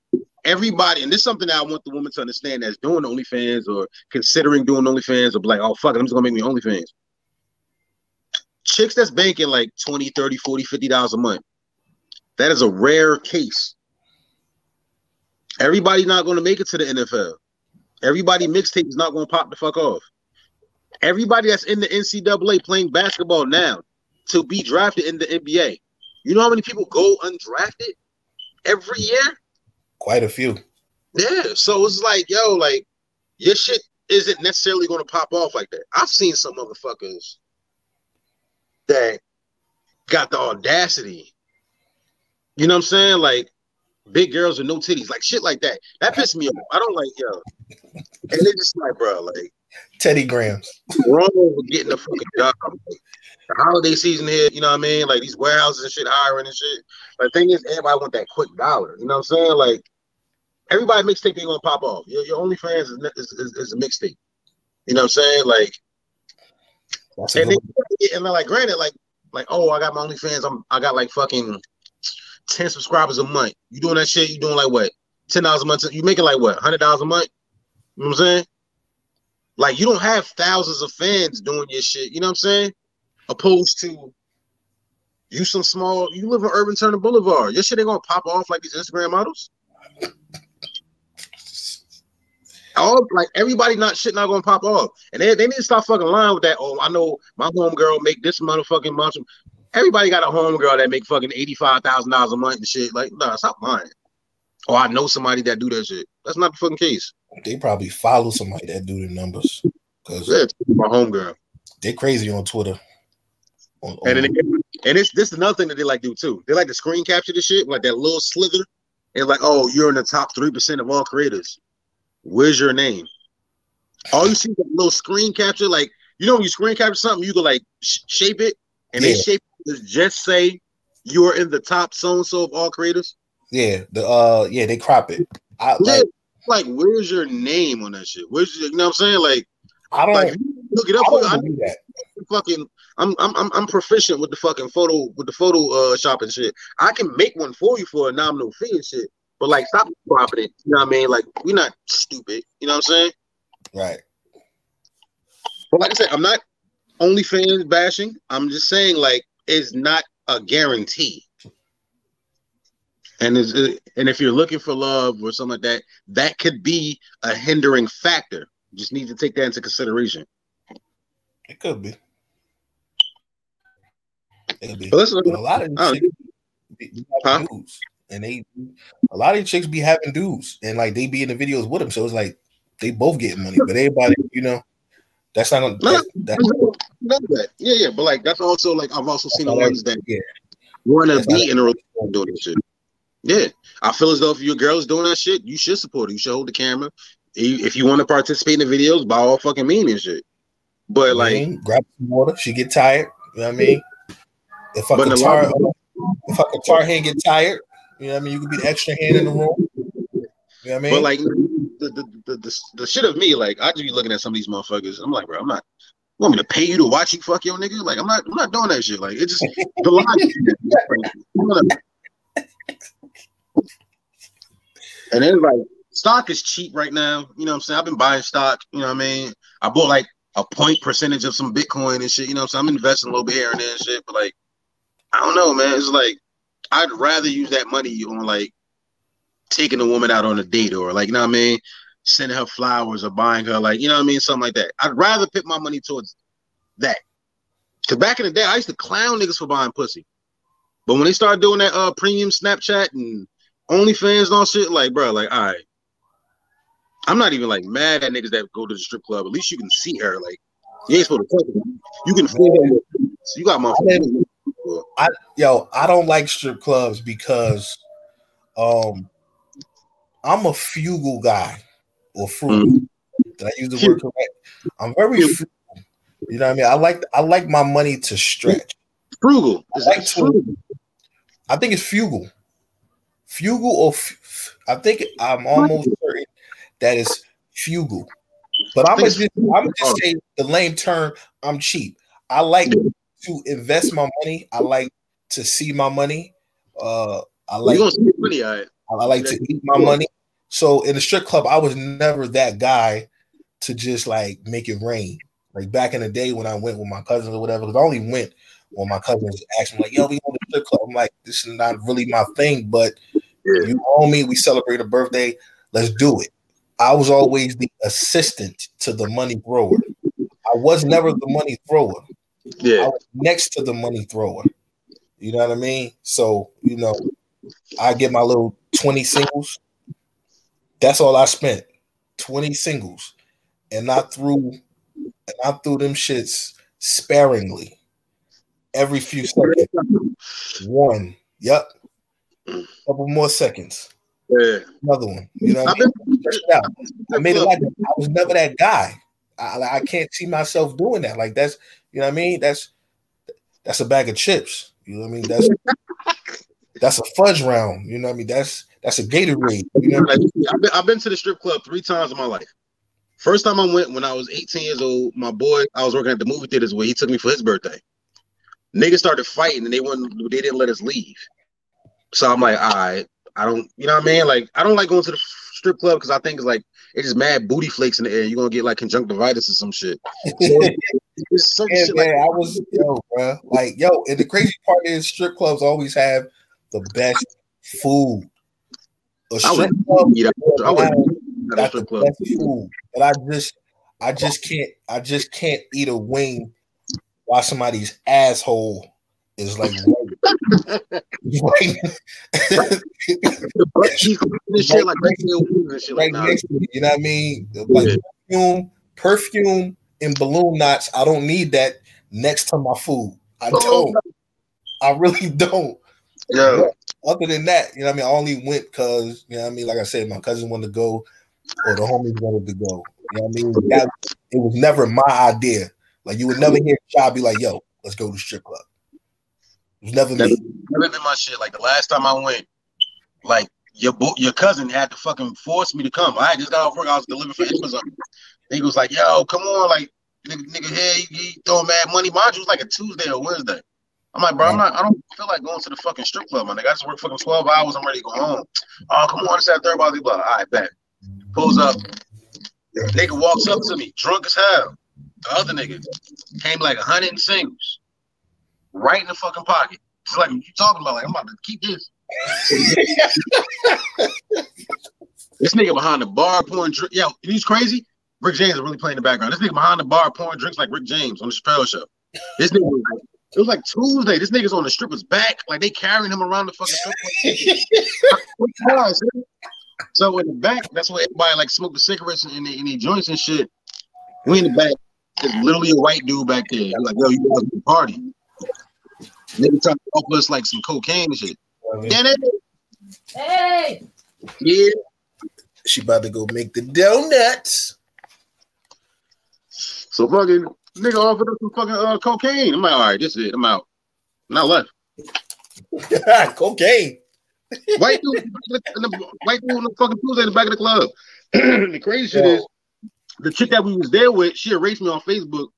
everybody, and this is something that I want the woman to understand that's doing OnlyFans or considering doing OnlyFans or like, oh, fuck it, I'm just going to make me OnlyFans. Chicks that's banking like twenty, thirty, forty, fifty dollars a month, that is a rare case. Everybody's not going to make it to the N F L. Everybody mixtape is not going to pop the fuck off. Everybody that's in the N C double A playing basketball now to be drafted in the N B A. You know how many people go undrafted every year? Quite a few. Yeah. So it's like, yo, like your shit isn't necessarily going to pop off like that. I've seen some motherfuckers that got the audacity. You know what I'm saying? Like big girls with no titties, like shit like that. That pissed me off. I don't like, yo. And they just like, bro, like Teddy Grahams. Wrong with getting a fucking job. Like, the holiday season here, you know what I mean? Like these warehouses and shit hiring and shit. But the thing is, everybody want that quick dollar. You know what I'm saying? Like, everybody mixtape ain't gonna pop off. Your, your OnlyFans is, is, is, is a mixtape. You know what I'm saying? Like, that's and, they, and like, granted, like, like, oh, I got my OnlyFans. I'm, I got like fucking ten subscribers a month. You doing that shit? You doing like what? Ten dollars a month? You making like what? Hundred dollars a month? You know what I'm saying? Like, you don't have thousands of fans doing your shit. You know what I'm saying? Opposed to you, some small. You live on Urban Turner Boulevard. Your shit ain't gonna pop off like these Instagram models. All like everybody not shit not gonna pop off, and they, they need to stop fucking lying with that. Oh, I know my homegirl make this motherfucking month. Everybody got a homegirl that make fucking eighty-five thousand dollars a month and shit. Like, nah, stop lying. Or I know somebody that do that shit. That's not the fucking case. They probably follow somebody that do the numbers. Cause yeah, my homegirl. They crazy on Twitter. On, on and then they, and it's this is another thing that they like do too. They like to screen capture the shit like that little slither. And like, oh, you're in the top three percent of all creators. Where's your name? All you see is a little screen capture. Like, you know, when you screen capture something, you can like sh- shape it, and yeah. they shape it just say you are in the top so and so of all creators. Yeah, the uh, yeah, they crop it. I, yeah, like, like, where's your name on that shit? Where's your, you know what I'm saying? Like, I don't like, look it up. I don't I, do that. Fucking, I'm I'm I'm I'm proficient with the fucking photo with the photo uh shop and shit. I can make one for you for a nominal fee and shit. But like, stop dropping it. You know what I mean? Like, we're not stupid. You know what I'm saying? Right. But like I said, I'm not OnlyFans bashing. I'm just saying, like, it's not a guarantee. And is and if you're looking for love or something like that, that could be a hindering factor. You just need to take that into consideration. It could be. It could be. But listen, a lot of these huh? dudes. And they, a lot of these chicks be having dudes, and like they be in the videos with them, so it's like they both getting money. But everybody, you know, that's not gonna. That's, that's, that. Yeah, yeah, but like that's also like I've also seen the ones that yeah. want to be in a relationship doing that shit. Yeah, I feel as though if your girl's doing that shit, you should support her. You should hold the camera. If you want to participate in the videos, by all fucking means and shit. But like, I mean, grab some water. She get tired. You know what I mean? If I could tar, if I could tar hand get tired. You know what I mean? You could be the extra hand in the room. You know what I mean? But like the the, the, the, the shit of me, like I just be looking at some of these motherfuckers. I'm like, bro, I'm not. You want me to pay you to watch you fuck your nigga? Like I'm not. I'm not doing that shit. Like it just the line. And then like stock is cheap right now. You know what I'm saying? I've been buying stock. You know what I mean? I bought like a point percentage of some Bitcoin and shit. You know what I'm saying? I'm investing a little bit here and there and shit. But like, I don't know, man. It's like, I'd rather use that money on like taking a woman out on a date or like, you know what I mean? Sending her flowers or buying her like, you know what I mean? Something like that. I'd rather put my money towards that. Cause back in the day, I used to clown niggas for buying pussy. But when they started doing that uh, premium Snapchat and OnlyFans and all shit, like, bro, like, all right. I'm not even, like, mad at niggas that go to the strip club. At least you can see her. Like, you ain't supposed to touch her. You can feel her. So you got my I, I Yo, I don't like strip clubs because um, I'm a fugal guy. Or frugal. Mm-hmm. Did I use the word correct? I'm very frugal. You know what I mean? I like I like my money to stretch. Frugal. I, like frugal. I think it's fugal. Fugal or f- I think I'm almost certain that is fugal. But I'm just I'm just saying the lame term, I'm cheap. I like to invest my money. I like to see my money. Uh, I like you to, see money, all right. I like to eat my money. So in the strip club, I was never that guy to just like make it rain. Like back in the day when I went with my cousins or whatever, because I only went when my cousins asked me, like, yo, we go to the strip club. I'm like, this is not really my thing, but you owe me, we celebrate a birthday, let's do it. I was always the assistant to the money thrower. I was never the money thrower. Yeah. I was next to the money thrower. You know what I mean? So, you know, I get my little twenty singles. That's all I spent. twenty singles. And I threw and I threw them shits sparingly. Every few seconds. One. Yep. Couple more seconds. Yeah. Another one. You know what I mean? Out. I made it like I was never that guy. I, I can't see myself doing that. Like that's, you know what I mean. That's that's a bag of chips. You know what I mean. That's that's a fudge round. You know what I mean. That's that's a Gatorade. You know what I mean? I've been, I've been to the strip club three times in my life. First time I went when I was eighteen years old. My boy, I was working at the movie theaters where he took me for his birthday. Niggas started fighting and they wouldn't. They didn't let us leave. So I'm like, all right, I don't. You know what I mean? Like I don't like going to the strip club because I think it's like it's just mad booty flakes in the air. You're gonna get like conjunctivitis or some shit. It's some yeah, shit man, like- I was yo, bro. Like yo, and the crazy part is strip clubs always have the best food. A strip club, eat I would got strip the club. Best food, but I just, I just can't, I just can't eat a wing while somebody's asshole is like. You know what I mean? Like yeah. perfume, perfume, and balloon knots. I don't need that next to my food. I don't. I really don't. Yeah. Other than that, you know what I mean? I only went because you know what I mean. Like I said, my cousin wanted to go, or the homies wanted to go. You know what I mean? That, it was never my idea. Like you would never hear a child be like, "Yo, let's go to the strip club." Never been my shit. Like the last time I went, like your bo- your cousin had to fucking force me to come. I just got off work. I was delivering for Amazon. Nigga was like, "Yo, come on!" Like nigga, nigga hey, he throwing mad money. Mind you, it was like a Tuesday or Wednesday. I'm like, bro, I'm not. I don't feel like going to the fucking strip club, my nigga. I just work fucking twelve hours. I'm ready to go home. Oh, come on, it's that third body blood. All right, back. Pulls up. Nigga walks up to me, drunk as hell. The other nigga came like a hundred singles. Right in the fucking pocket. It's like, you talking about? Like, I'm about to keep this. This nigga behind the bar pouring drinks. Yo, he's crazy. Rick James is really playing the background. This nigga behind the bar pouring drinks like Rick James on the Chappelle Show. This nigga, it was like Tuesday. This nigga's on the stripper's back. Like, they carrying him around the fucking strip. So in the back, that's where everybody like smoked the cigarettes and the, and the joints and shit. We in the back. There's literally a white dude back there. I'm like, yo, you guys can party. Nigga trying to offer us like some cocaine and shit. Get it? Hey! Yeah. She about to go make the donuts. So fucking nigga offered us some fucking uh, cocaine. I'm like, all right, this is it. I'm out. I'm not left. Cocaine. White dude, the, white dude on the fucking Tuesday in the back of the club. The crazy shit is, the chick that we was there with, she erased me on Facebook,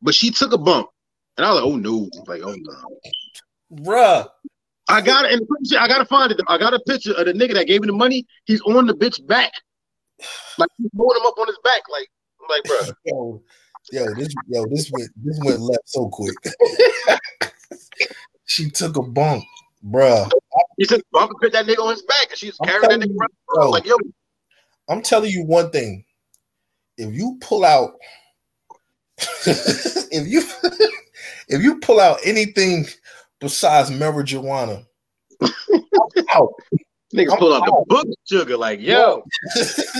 but she took a bump. And I was like, oh no, like, oh no. Bruh. I got it. I gotta find it. Though. I got a picture of the nigga that gave him the money. He's on the bitch back, like he's holding him up on his back. Like, I'm like, bro, yo, yo, this, yo, this went, this went left so quick. She took a bump, bro. He said, "Bump and put that nigga on his back," and she's carrying that nigga around. Bro, like, yo, I'm telling you one thing: if you pull out, if you, if you pull out anything. Besides marijuana, out. Niggas I'm pull out the book sugar, like yo,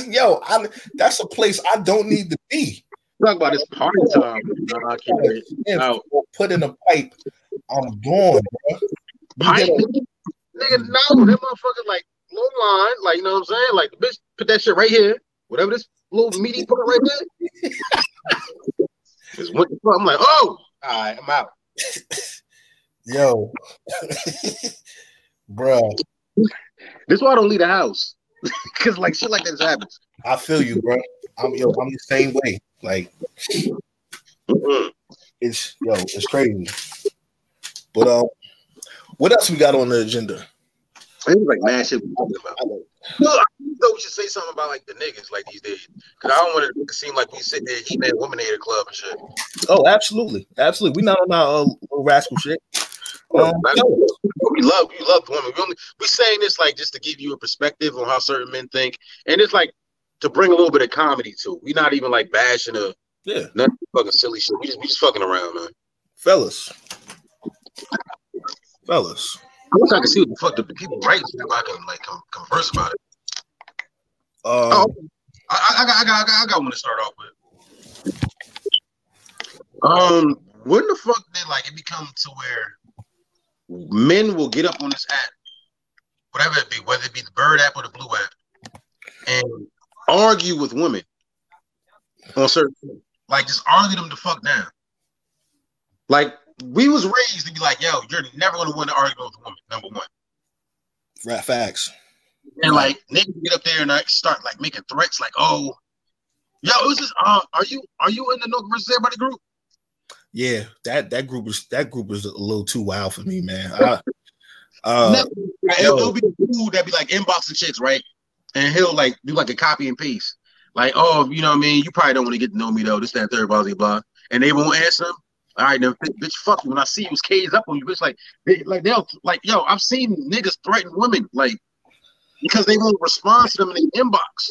yo, I, that's a place I don't need to be. Talk about this party time. I can't put in a pipe. I'm gone, bro. Pipe, nigga, no, that motherfucker like long line, like you know what I'm saying, like the bitch put that shit right here, whatever this little meaty put right there. I'm like, oh, all right, I'm out. Yo, bro, that's why I don't leave the house because like shit like that just happens. I feel you, bro. I'm yo, I'm the same way. Like it's yo, it's crazy. But um, what else we got on the agenda? It was like mad shit we talking about. No, I thought we should say something about like the niggas like these days because I don't want it to seem like we sit there eating at Womenator Club and shit. Oh, absolutely, absolutely. We not on our uh, little rascal shit. Um, no. We love we love the women. We only, we saying this like just to give you a perspective on how certain men think, and it's like to bring a little bit of comedy to. We're not even like bashing a yeah, nothing fucking silly shit. We just we just fucking around, man. Fellas, fellas. I wish I could see what the fuck the people write so I can like com- converse about it. Um, oh, I, I, I got I got I got I got one to start off with. Um, when the fuck did like it become to where? Men will get up on this app, whatever it be, whether it be the bird app or the blue app, and argue with women on certain things. Like, just argue them the fuck down. Like, we was raised to be like, yo, you're never going to win an argument with a woman, number one. Right, facts. And, like, niggas get up there and like, start, like, making threats, like, oh, yo, it was just, uh, are you are you in the No Versus Everybody group? Yeah, that, that group is that group is a little too wild for me, man. I, uh, it'll be a dude that be like inboxing chicks, right? And he'll like do like a copy and paste, like, oh, you know what I mean? You probably don't want to get to know me though. This, that, third, blah, blah, blah. And they won't answer them. All right, then, bitch, fuck you. When I see you, it's K's up on you, bitch. Like, they, like they'll like, yo, I've seen niggas threaten women, like, because they won't respond to them in their inbox.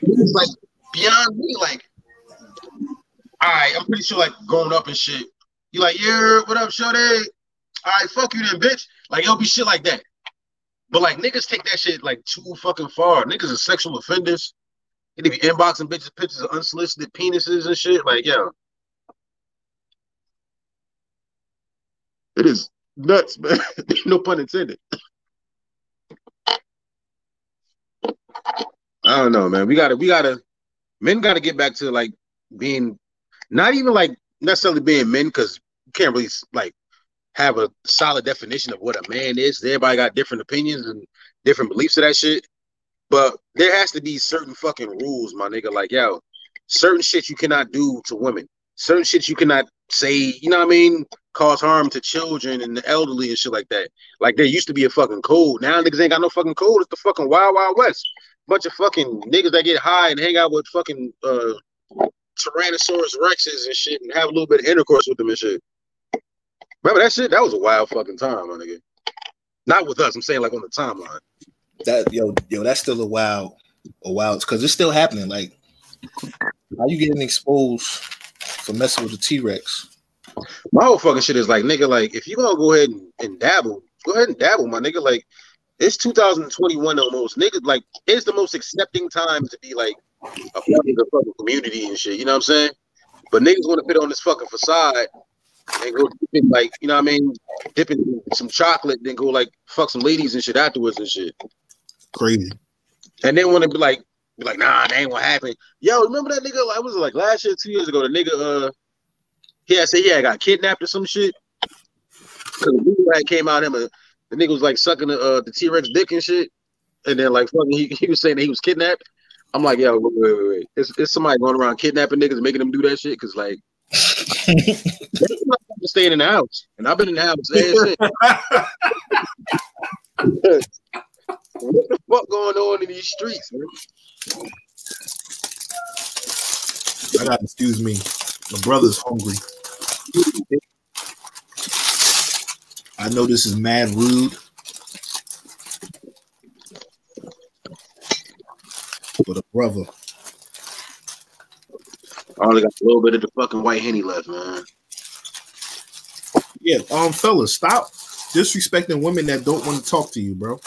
It's like beyond me, like. All right, I'm pretty sure, like, growing up and shit, you like, yeah, what up, shorty? All right, fuck you then, bitch. Like, it'll be shit like that. But, like, niggas take that shit, like, too fucking far. Niggas are sexual offenders. They be inboxing bitches pictures of unsolicited penises and shit. Like, yo. It is nuts, man. No pun intended. I don't know, man. We gotta, we gotta, men gotta get back to, like, being... Not even like necessarily being men, because you can't really like have a solid definition of what a man is. Everybody got different opinions and different beliefs of that shit. But there has to be certain fucking rules, my nigga. Like, yo, certain shit you cannot do to women. Certain shit you cannot say, you know what I mean? Cause harm to children and the elderly and shit like that. Like, there used to be a fucking code. Now niggas ain't got no fucking code. It's the fucking Wild Wild West. Bunch of fucking niggas that get high and hang out with fucking... uh Tyrannosaurus Rexes and shit and have a little bit of intercourse with them and shit. Remember that shit? That was a wild fucking time, my nigga. Not with us, I'm saying like on the timeline. That yo, yo, that's still a wild, a wild because it's still happening. Like, how you getting exposed for messing with the T-Rex? My whole fucking shit is like, nigga, like if you gonna go ahead and, and dabble, go ahead and dabble, my nigga. Like, it's two thousand twenty-one almost. Niggas, like, it's the most accepting time to be like a fucking community and shit, you know what I'm saying? But niggas want to put on this fucking facade and go dip in, like, you know what I mean, dip in some chocolate, then go like fuck some ladies and shit afterwards and shit. Crazy. And then want to be like, be like, nah, that ain't what happened. Yo, remember that nigga? Like, was it like last year, two years ago? The nigga, uh, he had said he had got kidnapped or some shit. Cause the nigga came out and uh, the nigga was like sucking the, uh, the T-Rex dick and shit, and then like fucking he, he was saying that he was kidnapped. I'm like, yo, wait, wait, wait. It's, it's somebody going around kidnapping niggas and making them do that shit? Because, like, Staying in the house, and I've been in the house. What the fuck going on in these streets, man? I gotta excuse me. My brother's hungry. I know this is mad rude, but a brother. I only got a little bit of the fucking white Henny left, man. Yeah, um, fellas, stop disrespecting women that don't want to talk to you, bro.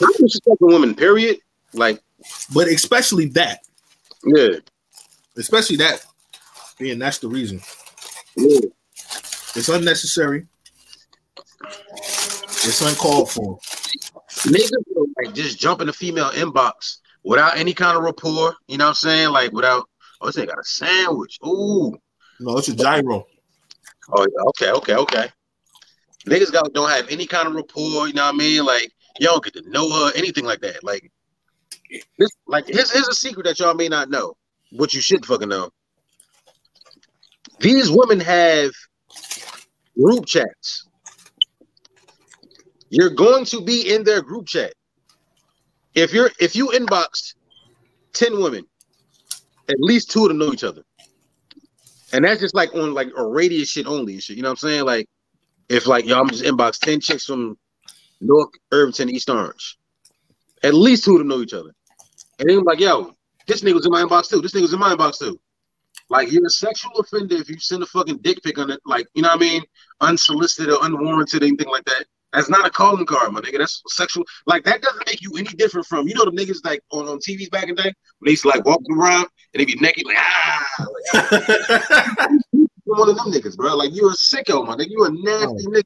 Not disrespecting women, period. Like, but especially that. Yeah. Especially that. Yeah, and that's the reason. Yeah. It's unnecessary. It's uncalled for. Niggas like just jump in the female inbox without any kind of rapport. You know what I'm saying? Like without. Oh, this ain't got a sandwich. Ooh. No, it's a gyro. Oh, yeah. Okay, okay, okay. Niggas got don't have any kind of rapport. You know what I mean? Like you don't get to know her, anything like that. Like this. Like here's, here's a secret that y'all may not know, but you should fucking know. These women have group chats. You're going to be in their group chat. If you're if you inboxed ten women, at least two of them know each other. And that's just like on like a radius shit only and shit. You know what I'm saying? Like if like y'all I'm just inbox ten chicks from North Irvington, East Orange, at least two of them know each other. And then I'm like, yo, this nigga's in my inbox too. This nigga's in my inbox too. Like you're a sexual offender if you send a fucking dick pic on it. Like you know what I mean? Unsolicited or unwarranted, anything like that. That's not a calling card, my nigga. That's sexual. Like, that doesn't make you any different from, you know, the niggas like on, on T Vs back in the day when they used to like walk around and they be naked, like, ah. Like, one of them niggas, bro. Like, you're a sicko, my nigga. You're a nasty oh. nigga.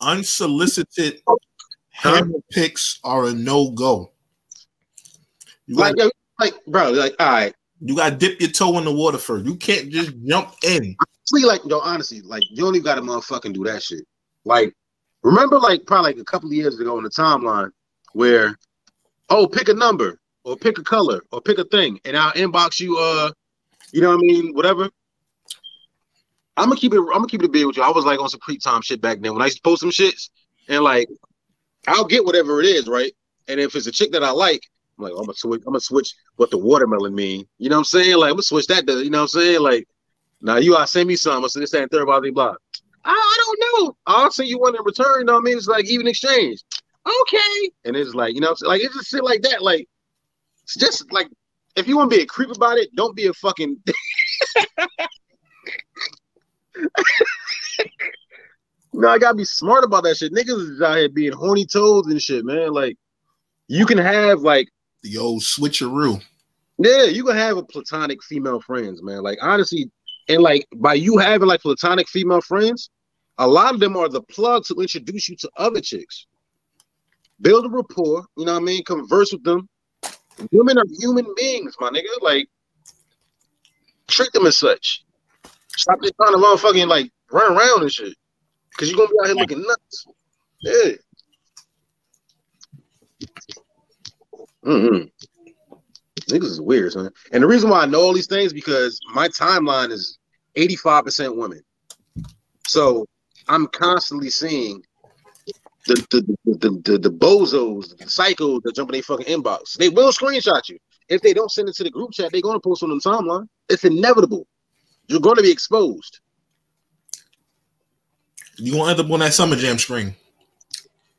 Unsolicited hand pics are a no go. Like, gotta, like, bro, like, all right. You got to dip your toe in the water first. You can't just jump in. Honestly, like, no, honestly, like, you don't even got to motherfucking do that shit. Like, remember, like, probably like a couple of years ago on the timeline where, oh, pick a number or pick a color or pick a thing and I'll inbox you, uh, you know what I mean, whatever. I'm going to keep it, I'm going to keep it a bit with you. I was, like, on some pre-time shit back then when I used to post some shits and, like, I'll get whatever it is, right? And if it's a chick that I like, I'm like, oh, I'm going to switch, I'm going to switch what the watermelon mean. You know what I'm saying? Like, I'm going to switch that to, you know what I'm saying? Like, now nah, you all send me some. I said, this ain't third body blah. I don't know. I'll send you one in return. You know what I mean? It's like even exchange. Okay. And it's like, you know what I'm saying? Like, it's just shit like that. Like, it's just like, if you want to be a creep about it, don't be a fucking. No, I got to be smart about that shit. Niggas is out here being horny toads and shit, man. Like, you can have, like. The old switcheroo. Yeah, you can have a platonic female friends, man. Like, honestly. And, like, by you having, like, platonic female friends, a lot of them are the plug to introduce you to other chicks. Build a rapport, you know what I mean? Converse with them. Women are human beings, my nigga. Like, treat them as such. Stop just trying to motherfucking, like, run around and shit. Because you're going to be out here looking nuts. Yeah. Mm-hmm. Niggas is weird, son. And the reason why I know all these things is because my timeline is eighty-five percent women. So I'm constantly seeing the the the, the, the, the bozos, the psychos that jump in their fucking inbox. They will screenshot you. If they don't send it to the group chat, they're going to post on the timeline. It's inevitable. You're going to be exposed. You're going to end up on that Summer Jam screen.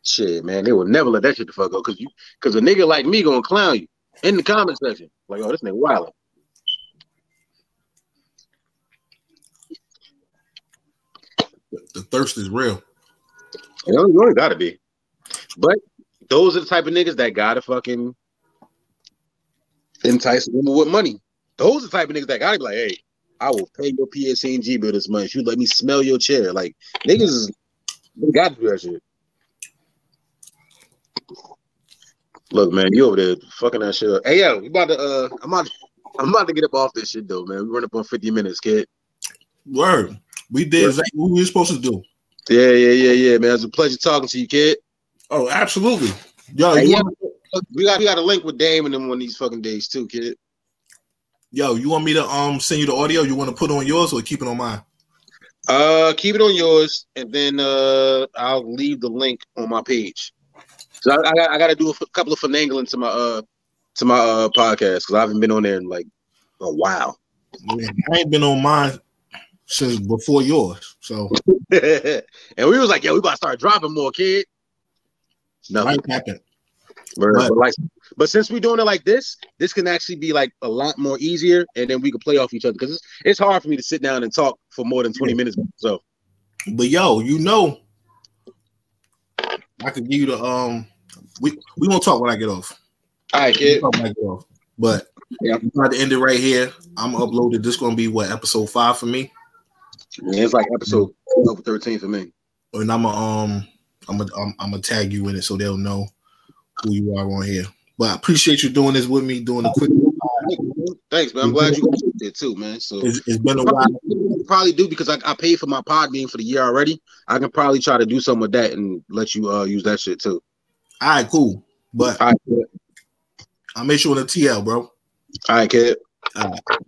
Shit, man. They will never let that shit the fuck go because you, because a nigga like me going to clown you. In the comment section, like, oh, this nigga wildin'. The thirst is real. You know, you only gotta be. But those are the type of niggas that gotta fucking entice women with money. Those are the type of niggas that gotta be like, hey, I will pay your P S C and G bill this month if you let me smell your chair. Like, niggas is, they gotta do that shit. Look, man, you over there fucking that shit up. Hey, yo, you about to? Uh, I'm about. To, I'm about to get up off this shit though, man. We run up on fifty minutes, kid. Word, we did yeah. exactly what we were supposed to do. Yeah, yeah, yeah, yeah, man. It's a pleasure talking to you, kid. Oh, absolutely. Yo, hey, you yeah, want- we got we got a link with Dame and them on these fucking days too, kid. Yo, you want me to um send you the audio? You want to put on yours or keep it on mine? Uh, keep it on yours, and then uh, I'll leave the link on my page. So I, I, I got to do a f- couple of finagling to my uh to my uh podcast because I haven't been on there in like a while. Man, I ain't been on mine since before yours. So and we was like, yo, we about to start dropping more, kid. No, life happened. But, but, like, but since we're doing it like this, this can actually be like a lot more easier, and then we can play off each other because it's, it's hard for me to sit down and talk for more than twenty yeah. minutes. So, but yo, you know, I could give you the um, we we won't talk when I get off. All right, kid. We'll talk when I get off. But yeah, I'm trying to end it right here. I'm uploaded. This is gonna be what episode five for me. Yeah, it's like episode mm-hmm. thirteen for me. And I'm a, um, I'm a, I'm I'm gonna tag you in it so they'll know who you are on here. But I appreciate you doing this with me, doing a quick. Thanks, man. I'm glad you did too, man. So it's, it's been a while. Probably do because I, I paid for my Podbean for the year already. I can probably try to do something with that and let you uh use that shit too. All right, cool. But All right, I'll make sure with a T L, bro. All right, kid. All right.